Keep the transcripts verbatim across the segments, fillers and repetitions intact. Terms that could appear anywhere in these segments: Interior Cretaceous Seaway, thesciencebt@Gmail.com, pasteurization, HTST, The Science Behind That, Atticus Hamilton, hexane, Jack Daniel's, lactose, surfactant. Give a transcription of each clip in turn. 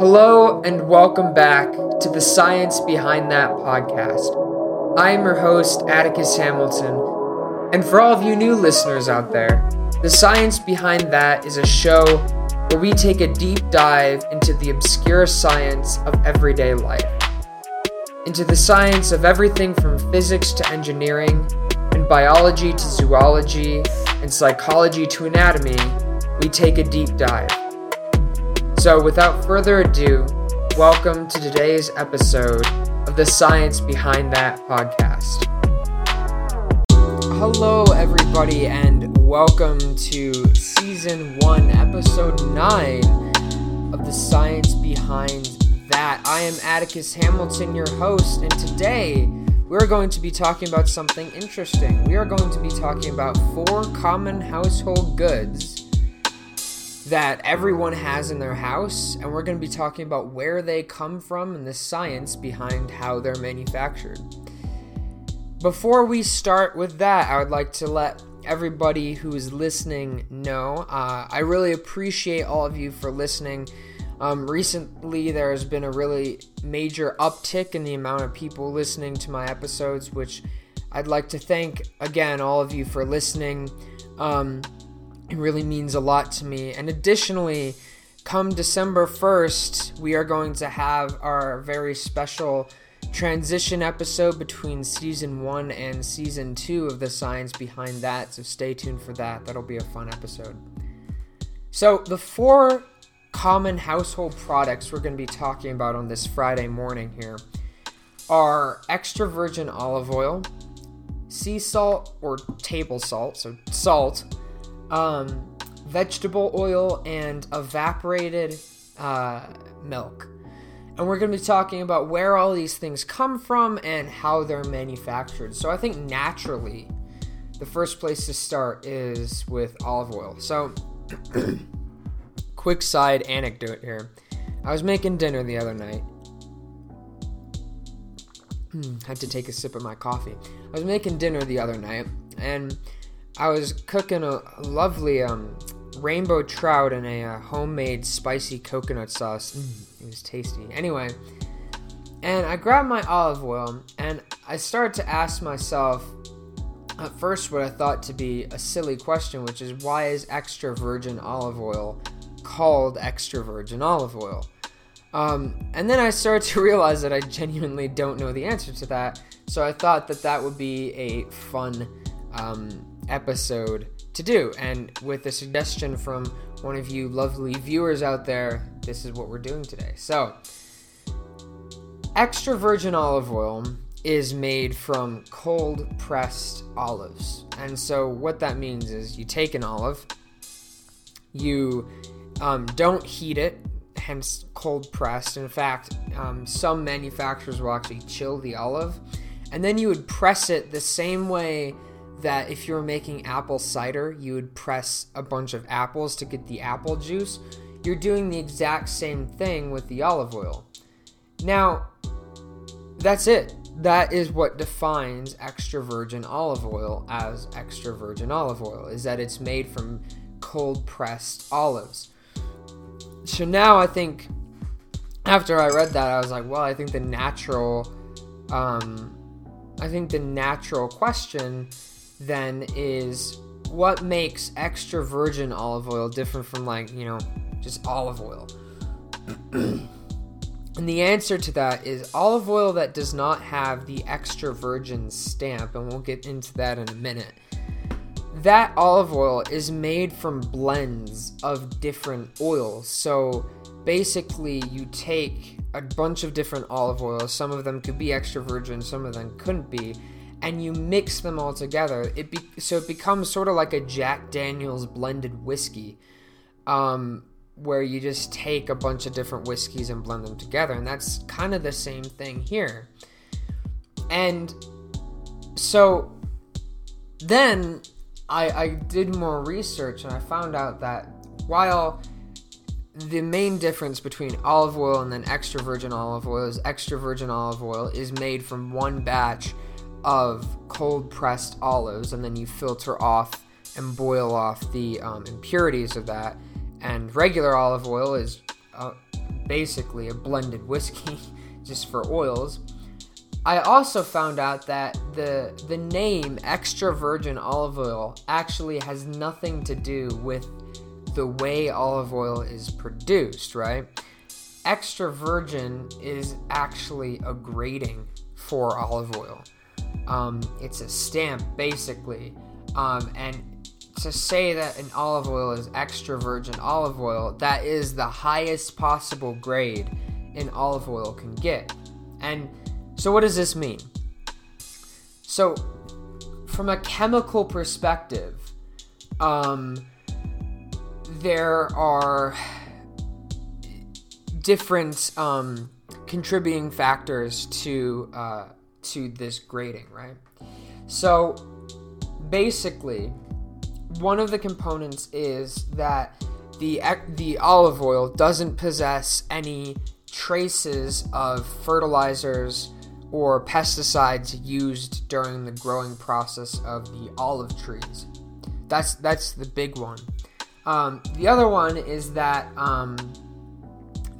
Hello and welcome back to the Science Behind That podcast. I'm your host, Atticus Hamilton, and for all of you new listeners out there, The Science Behind That is a show where we take a deep dive into the obscure science of everyday life, into the science of everything from physics to engineering, and biology to zoology, and psychology to anatomy. We take a deep dive. So without further ado, welcome to today's episode of the Science Behind That podcast. Hello everybody and welcome to Season one, Episode nine of the Science Behind That. I am Atticus Hamilton, your host, and today we're going to be talking about something interesting. We are going to be talking about four common household goods that everyone has in their house, and we're going to be talking about where they come from and the science behind how they're manufactured. Before we start with that, I would like to let everybody who is listening know uh, I really appreciate all of you for listening. Um, recently, there has been a really major uptick in the amount of people listening to my episodes, which I'd like to thank, again, all of you for listening. Um... It really means a lot to me. And additionally, come December first, we are going to have our very special transition episode between Season one and Season two of The Science Behind That, so stay tuned for that. That'll be a fun episode. So the four common household products we're going to be talking about on this Friday morning here are extra virgin olive oil, sea salt or table salt, so salt, Um, vegetable oil, and evaporated uh, milk. And we're going to be talking about where all these things come from and how they're manufactured. So I think naturally, the first place to start is with olive oil. So, quick side anecdote here. I was making dinner the other night. Had to take a sip of my coffee. I was making dinner the other night, and I was cooking a lovely um, rainbow trout in a uh, homemade spicy coconut sauce. Mm, it was tasty. Anyway, and I grabbed my olive oil, and I started to ask myself at first what I thought to be a silly question, which is, why is extra virgin olive oil called extra virgin olive oil? Um, and then I started to realize that I genuinely don't know the answer to that, so I thought that that would be a fun um episode to do, and with a suggestion from one of you lovely viewers out there, this is what we're doing today. So, extra virgin olive oil is made from cold pressed olives, and so what that means is you take an olive, you um, don't heat it, hence cold pressed. In fact, um, some manufacturers will actually chill the olive, and then you would press it the same way that if you were making apple cider, you would press a bunch of apples to get the apple juice. You're doing the exact same thing with the olive oil. Now, that's it. That is what defines extra virgin olive oil as extra virgin olive oil, is that it's made from cold pressed olives. So now I think, after I read that, I was like, well, I think the natural, um, I think the natural question then is, what makes extra virgin olive oil different from, like, you know, just olive oil? And the answer to that is olive oil that does not have the extra virgin stamp, and we'll get into that in a minute. That olive oil is made from blends of different oils. So basically you take a bunch of different olive oils, some of them could be extra virgin, some of them couldn't be, and you mix them all together. It be- so it becomes sort of like a Jack Daniel's blended whiskey, um, where you just take a bunch of different whiskeys and blend them together, and that's kind of the same thing here. And so then I, I did more research, and I found out that while the main difference between olive oil and then extra virgin olive oil is extra virgin olive oil is made from one batch of cold pressed olives, and then you filter off and boil off the um, impurities of that, and regular olive oil is uh, basically a blended whiskey just for oils. I also found out that the the name extra virgin olive oil actually has nothing to do with the way olive oil is produced, right? Extra virgin is actually a grading for olive oil. Um, it's a stamp, basically. Um, and to say that an olive oil is extra virgin olive oil, that is the highest possible grade an olive oil can get. And so what does this mean? So from a chemical perspective, um, there are different um, contributing factors to uh, to this grading, right? So basically, one of the components is that the the olive oil doesn't possess any traces of fertilizers or pesticides used during the growing process of the olive trees. That's that's the big one. Um, the other one is that um,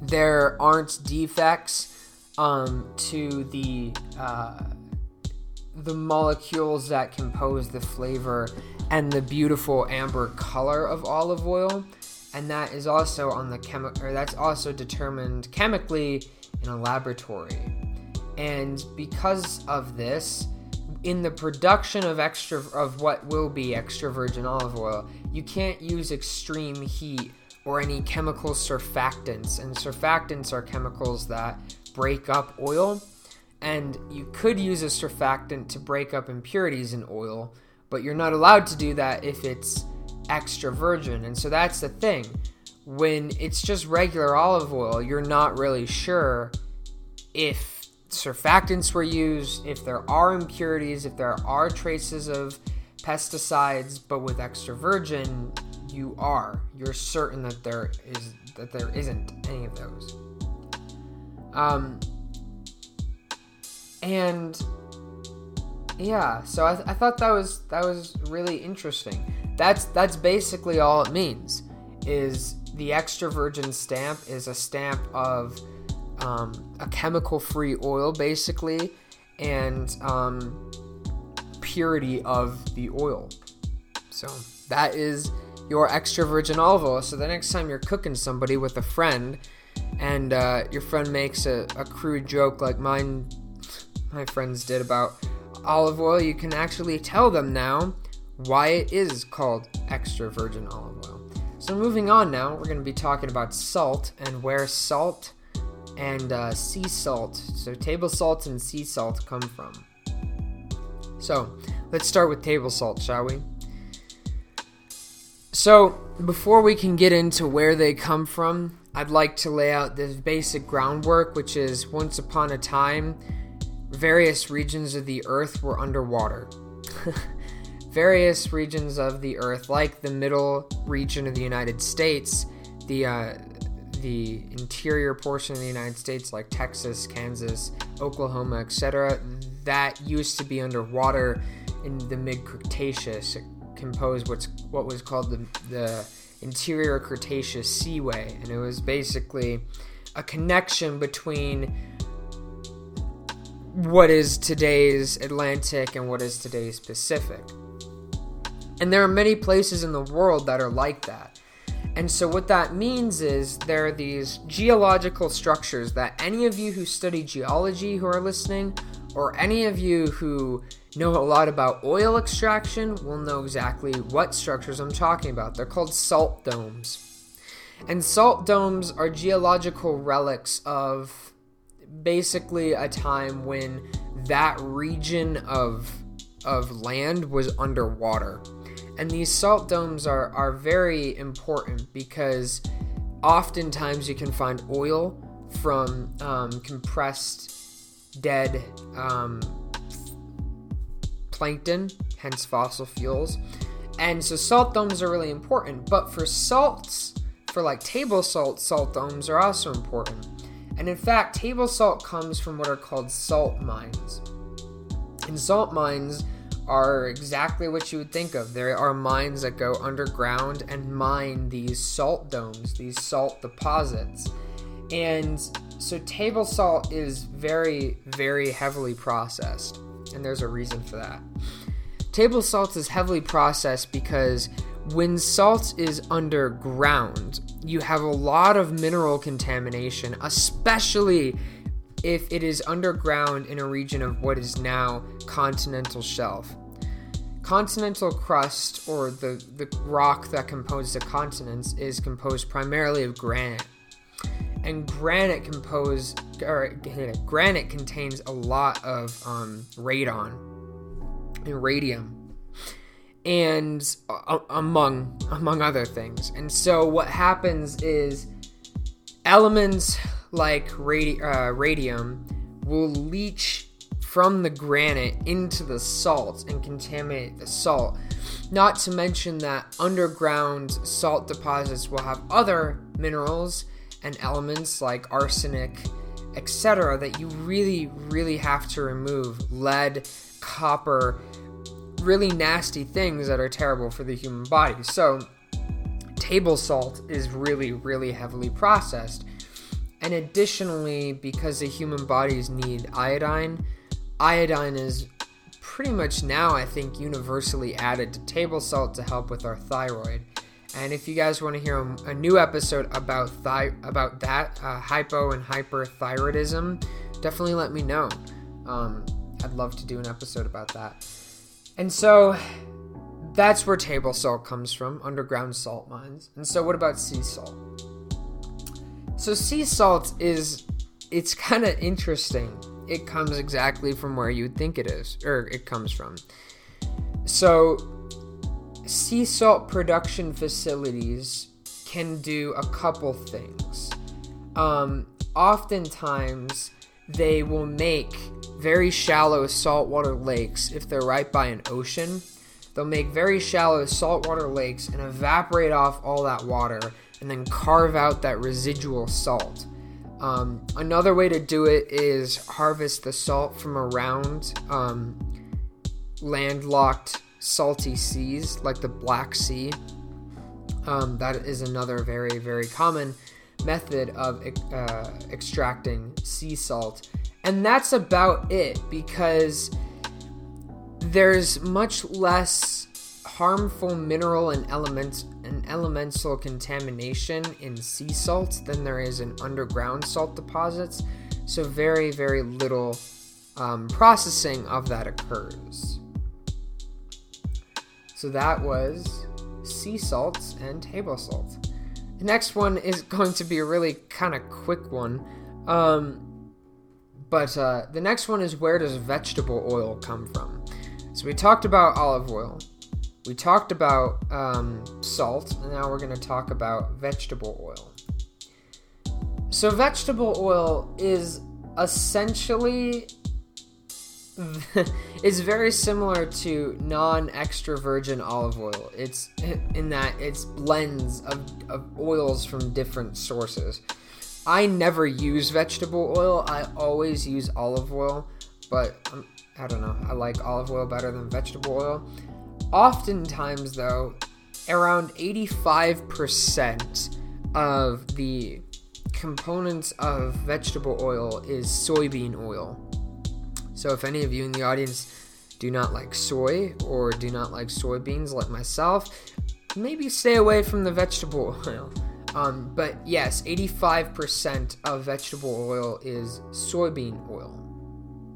there aren't defects um, to the uh, the molecules that compose the flavor and the beautiful amber color of olive oil, and that is also on the chemi- or that's also determined chemically in a laboratory. And because of this, in the production of extra of what will be extra virgin olive oil, you can't use extreme heat or any chemical surfactants. And surfactants are chemicals that break up oil. And you could use a surfactant to break up impurities in oil, but you're not allowed to do that if it's extra virgin. And so that's the thing. When it's just regular olive oil, you're not really sure if surfactants were used, if there are impurities, if there are traces of pesticides. But with extra virgin, you are you're certain that there is that there isn't any of those. Um and yeah, so I, th- I thought that was that was really interesting. That's that's basically all it means. Is the extra virgin stamp is a stamp of Um, a chemical-free oil, basically, and um, purity of the oil. So that is your extra virgin olive oil. So the next time you're cooking somebody with a friend, and uh, your friend makes a, a crude joke like mine, my friends did about olive oil, you can actually tell them now why it is called extra virgin olive oil. So moving on now, we're going to be talking about salt and where salt and uh, sea salt, so table salt and sea salt come from. So let's start with table salt, shall we? So before we can get into where they come from, I'd like to lay out this basic groundwork, which is once upon a time, various regions of the earth were underwater. Various regions of the earth, like the middle region of the United States, the uh, the interior portion of the United States, like Texas, Kansas, Oklahoma, et cetera, that used to be underwater in the mid-Cretaceous. It composed what's what was called the, the Interior Cretaceous Seaway, and it was basically a connection between what is today's Atlantic and what is today's Pacific. And there are many places in the world that are like that. And so what that means is there are these geological structures that any of you who study geology who are listening, or any of you who know a lot about oil extraction, will know exactly what structures I'm talking about. They're called salt domes. And salt domes are geological relics of basically a time when that region of, of land was underwater. And these salt domes are, are very important because oftentimes you can find oil from um, compressed dead um, plankton, hence fossil fuels. And so salt domes are really important. But for salts, for like table salt, salt domes are also important. And in fact, table salt comes from what are called salt mines. And salt mines are exactly what you would think of. There are mines that go underground and mine these salt domes, these salt deposits. And so table salt is very, very heavily processed, and there's a reason for that. Table salt is heavily processed because when salt is underground, you have a lot of mineral contamination, especially if it is underground in a region of what is now continental shelf. Continental crust, or the, the rock that composes the continents, is composed primarily of granite. And granite compose, or, granite contains a lot of um, radon and radium, and uh, among among other things. And so what happens is elements like radi- uh, radium will leach from the granite into the salt and contaminate the salt. Not to mention that underground salt deposits will have other minerals and elements like arsenic, et cetera, that you really, really have to remove. Lead, copper, really nasty things that are terrible for the human body. So table salt is really, really heavily processed. And additionally, because the human bodies need iodine, iodine is pretty much now, I think, universally added to table salt to help with our thyroid. And if you guys want to hear a new episode about thi- about that, uh, hypo and hyperthyroidism, definitely let me know. Um, I'd love to do an episode about that. And so that's where table salt comes from, underground salt mines. And so what about sea salt? So sea salt is, it's kind of interesting. It comes exactly from where you'd think it is, or it comes from. So sea salt production facilities can do a couple things. Um, oftentimes, they will make very shallow saltwater lakes if they're right by an ocean. They'll make very shallow saltwater lakes and evaporate off all that water and then carve out that residual salt. Um, another way to do it is harvest the salt from around um, landlocked salty seas, like the Black Sea. Um, that is another very, very common method of uh, extracting sea salt. And that's about it, because there's much less harmful mineral and element and elemental contamination in sea salt than there is in underground salt deposits. So very, very little um, processing of that occurs. So that was sea salts and table salt. The next one is going to be a really kind of quick one. Um, but uh, the next one is, where does vegetable oil come from? So we talked about olive oil. We talked about um, salt. And now we're going to talk about vegetable oil. So vegetable oil is essentially... it's very similar to non-extra virgin olive oil. It's in that it's blends of, of oils from different sources. I never use vegetable oil. I always use olive oil, but I'm, I don't know. I like olive oil better than vegetable oil. Oftentimes, though, around eighty-five percent of the components of vegetable oil is soybean oil. So if any of you in the audience do not like soy or do not like soybeans like myself, maybe stay away from the vegetable oil. Um, but yes, eighty-five percent of vegetable oil is soybean oil.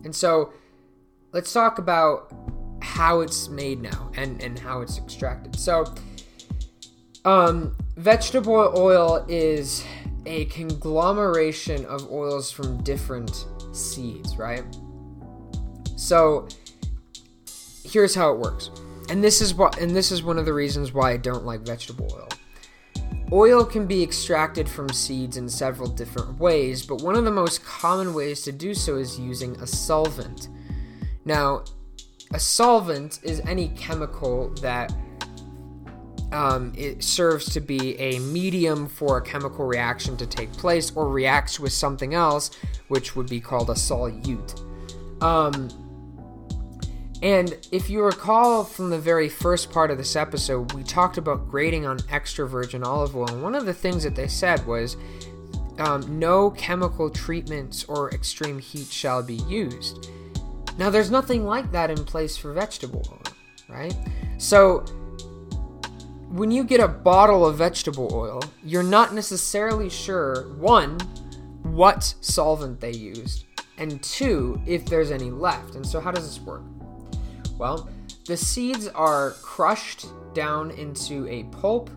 And so let's talk about how it's made now and, and how it's extracted. So um, vegetable oil is a conglomeration of oils from different seeds, right? So here's how it works. And this is what and this is one of the reasons why I don't like vegetable oil. Oil can be extracted from seeds in several different ways, but one of the most common ways to do so is using a solvent. Now, a solvent is any chemical that um, it serves to be a medium for a chemical reaction to take place, or reacts with something else, which would be called a solute. Um, and if you recall from the very first part of this episode, we talked about grading on extra virgin olive oil. And one of the things that they said was um, no chemical treatments or extreme heat shall be used. Now, there's nothing like that in place for vegetable oil, right? So when you get a bottle of vegetable oil, you're not necessarily sure, one, what solvent they used, and two, if there's any left. And so how does this work? Well, the seeds are crushed down into a pulp.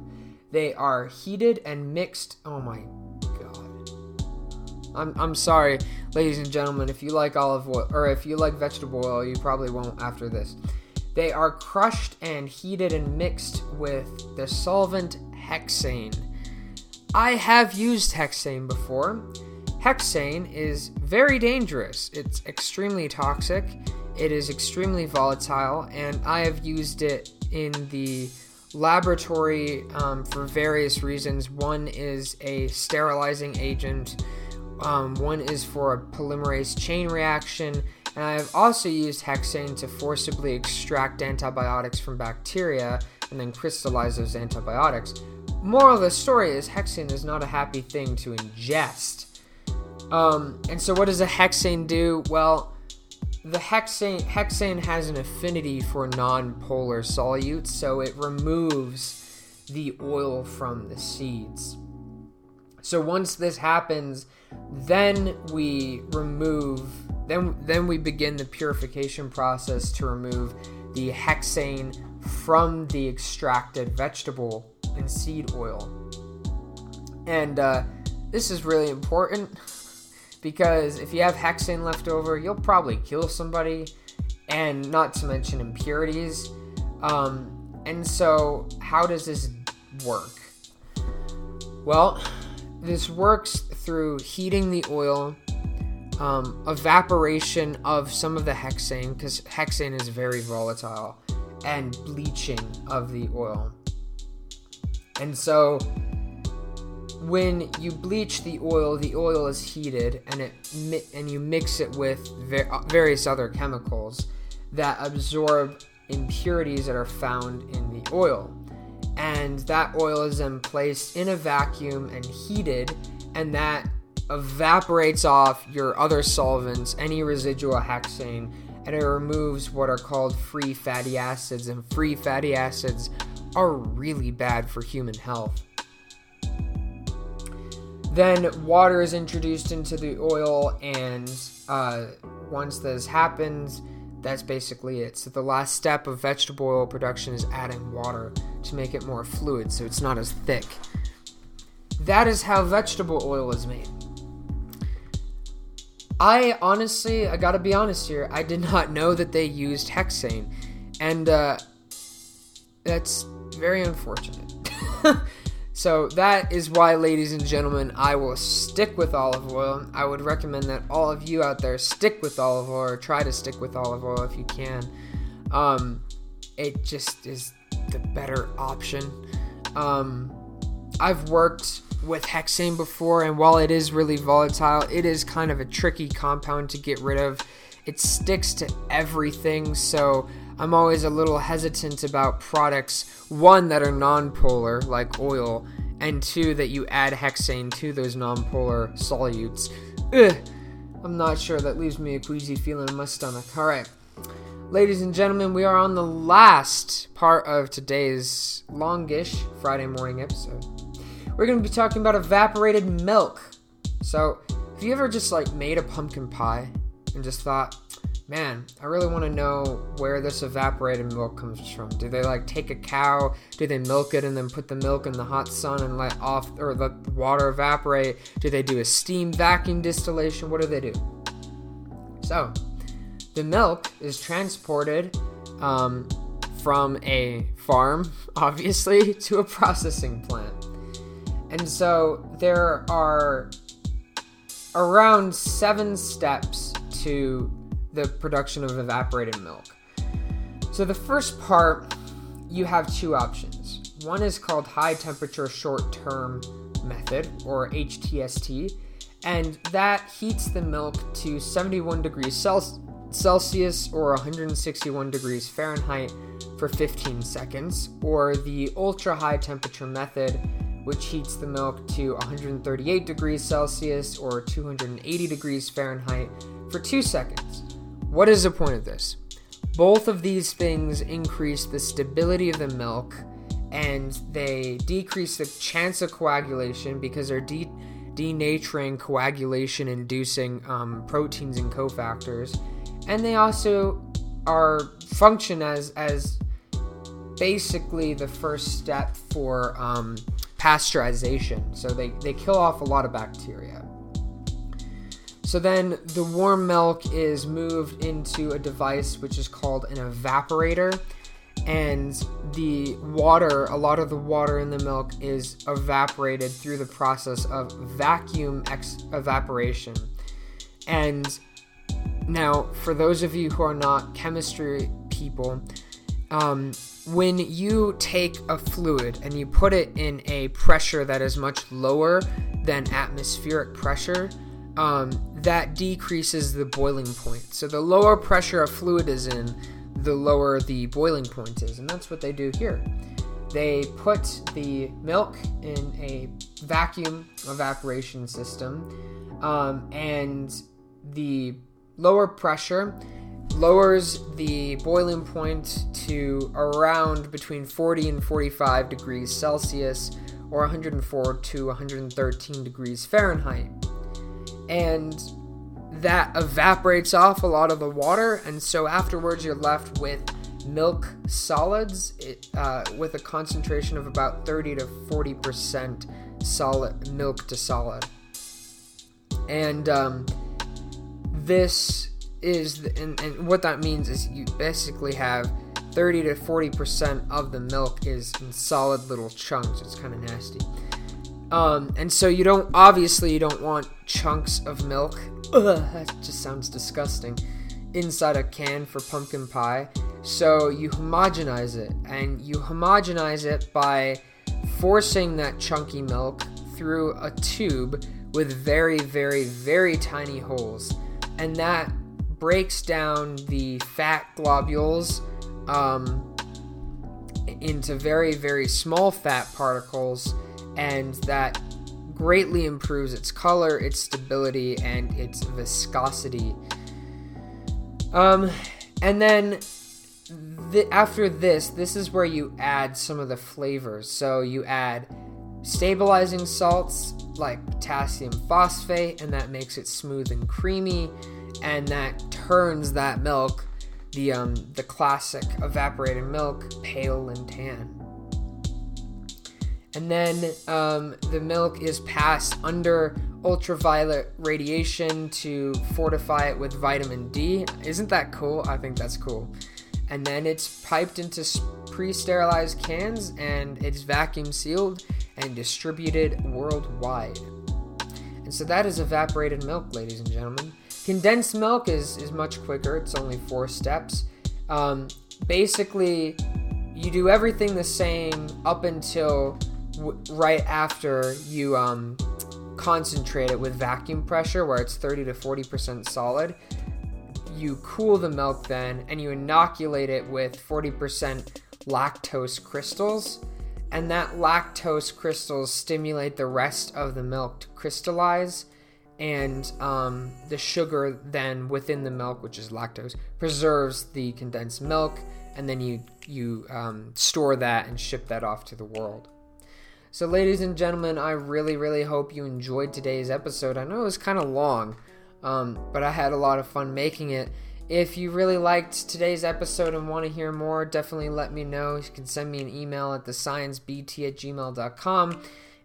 They are heated and mixed. Oh my God. I'm I'm sorry, ladies and gentlemen, if you like olive oil, or if you like vegetable oil, you probably won't after this. They are crushed and heated and mixed with the solvent hexane. I have used hexane before. Hexane is very dangerous. It's extremely toxic. It is extremely volatile, and I have used it in the laboratory um, for various reasons. One is a sterilizing agent, um, one is for a polymerase chain reaction, and I have also used hexane to forcibly extract antibiotics from bacteria and then crystallize those antibiotics. Moral of the story is hexane is not a happy thing to ingest. Um, and so what does a hexane do? Well, the hexane hexane has an affinity for non-polar solutes, so it removes the oil from the seeds. So once this happens, then we remove, then then we begin the purification process to remove the hexane from the extracted vegetable and seed oil. And uh, this is really important, because if you have hexane left over, you'll probably kill somebody, and not to mention impurities. Um, and so how does this work? Well, this works through heating the oil, um, evaporation of some of the hexane, because hexane is very volatile, and bleaching of the oil. And so when you bleach the oil, the oil is heated, and it mi- and you mix it with va- various other chemicals that absorb impurities that are found in the oil. And that oil is then placed in a vacuum and heated, and that evaporates off your other solvents, any residual hexane, and it removes what are called free fatty acids. And free fatty acids are really bad for human health. Then water is introduced into the oil, and uh, once this happens, that's basically it. So the last step of vegetable oil production is adding water to make it more fluid, so it's not as thick. That is how vegetable oil is made. I honestly, I gotta be honest here, I did not know that they used hexane, and uh, that's very unfortunate. So that is why, ladies and gentlemen, I will stick with olive oil. I would recommend that all of you out there stick with olive oil, or try to stick with olive oil if you can. Um, it just is the better option. Um, I've worked with hexane before, and while it is really volatile, it is kind of a tricky compound to get rid of. It sticks to everything, so I'm always a little hesitant about products, one, that are non-polar, like oil, and two, that you add hexane to those non-polar solutes. Ugh, I'm not sure, that leaves me a queasy feeling in my stomach. All right, ladies and gentlemen, we are on the last part of today's longish Friday morning episode. We're going to be talking about evaporated milk. So, have you ever just, like, made a pumpkin pie and just thought, man, I really want to know where this evaporated milk comes from. Do they, like, take a cow? Do they milk it and then put the milk in the hot sun and let off, or let the water evaporate? Do they do a steam vacuum distillation? What do they do? So, the milk is transported um, from a farm, obviously, to a processing plant. And so there are around seven steps to the production of evaporated milk. So the first part, you have two options. One is called high temperature short-term method, or H T S T, and that heats the milk to seventy-one degrees Celsius or one hundred sixty-one degrees Fahrenheit for fifteen seconds, or the ultra-high temperature method, which heats the milk to one hundred thirty-eight degrees Celsius or two hundred eighty degrees Fahrenheit for two seconds. What is the point of this? Both of these things increase the stability of the milk, and they decrease the chance of coagulation because they're de- denaturing coagulation-inducing um, proteins and cofactors, and they also are function as as basically the first step for um, pasteurization. So they, they kill off a lot of bacteria. So then the warm milk is moved into a device which is called an evaporator, and the water, a lot of the water in the milk is evaporated through the process of vacuum ex- evaporation. And now, for those of you who are not chemistry people, um, when you take a fluid and you put it in a pressure that is much lower than atmospheric pressure, Um, that decreases the boiling point. So the lower pressure a fluid is in, the lower the boiling point is, and that's what they do here. They put the milk in a vacuum evaporation system, um, and the lower pressure lowers the boiling point to around between forty and forty-five degrees Celsius or one hundred four to one hundred thirteen degrees Fahrenheit. And that evaporates off a lot of the water, and so afterwards you're left with milk solids it, uh, with a concentration of about thirty to forty percent solid milk to solid. And um, this is, the, and, and what that means is you basically have thirty to forty percent of the milk is in solid little chunks. It's kind of nasty. Um, and so you don't, obviously you don't want chunks of milk, ugh, that just sounds disgusting, inside a can for pumpkin pie. So you homogenize it, and you homogenize it by forcing that chunky milk through a tube with very, very, very tiny holes. And that breaks down the fat globules, um, into very, very small fat particles, and that greatly improves its color, its stability, and its viscosity. Um, and then th- after this, this is where you add some of the flavors. So you add stabilizing salts like potassium phosphate, and that makes it smooth and creamy, and that turns that milk, the um, the classic evaporated milk, pale and tan. And then um, the milk is passed under ultraviolet radiation to fortify it with vitamin D. Isn't that cool? I think that's cool. And then it's piped into pre-sterilized cans, and it's vacuum sealed and distributed worldwide. And so that is evaporated milk, ladies and gentlemen. Condensed milk is, is much quicker. It's only four steps. Um, basically, you do everything the same up until right after you um, concentrate it with vacuum pressure, where it's thirty to forty percent solid. You cool the milk then, and you inoculate it with forty percent lactose crystals, and that lactose crystals stimulate the rest of the milk to crystallize, and um, the sugar then within the milk, which is lactose, preserves the condensed milk, and then you, you um, store that and ship that off to the world. So ladies and gentlemen, I really, really hope you enjoyed today's episode. I know it was kind of long, um, but I had a lot of fun making it. If you really liked today's episode and want to hear more, definitely let me know. You can send me an email at the science b t at gmail dot com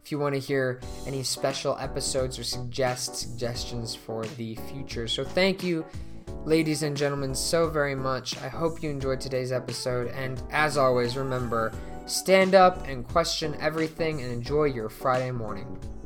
if you want to hear any special episodes or suggest suggestions for the future. So thank you, ladies and gentlemen, so very much. I hope you enjoyed today's episode, and as always, remember, stand up and question everything, and enjoy your Friday morning.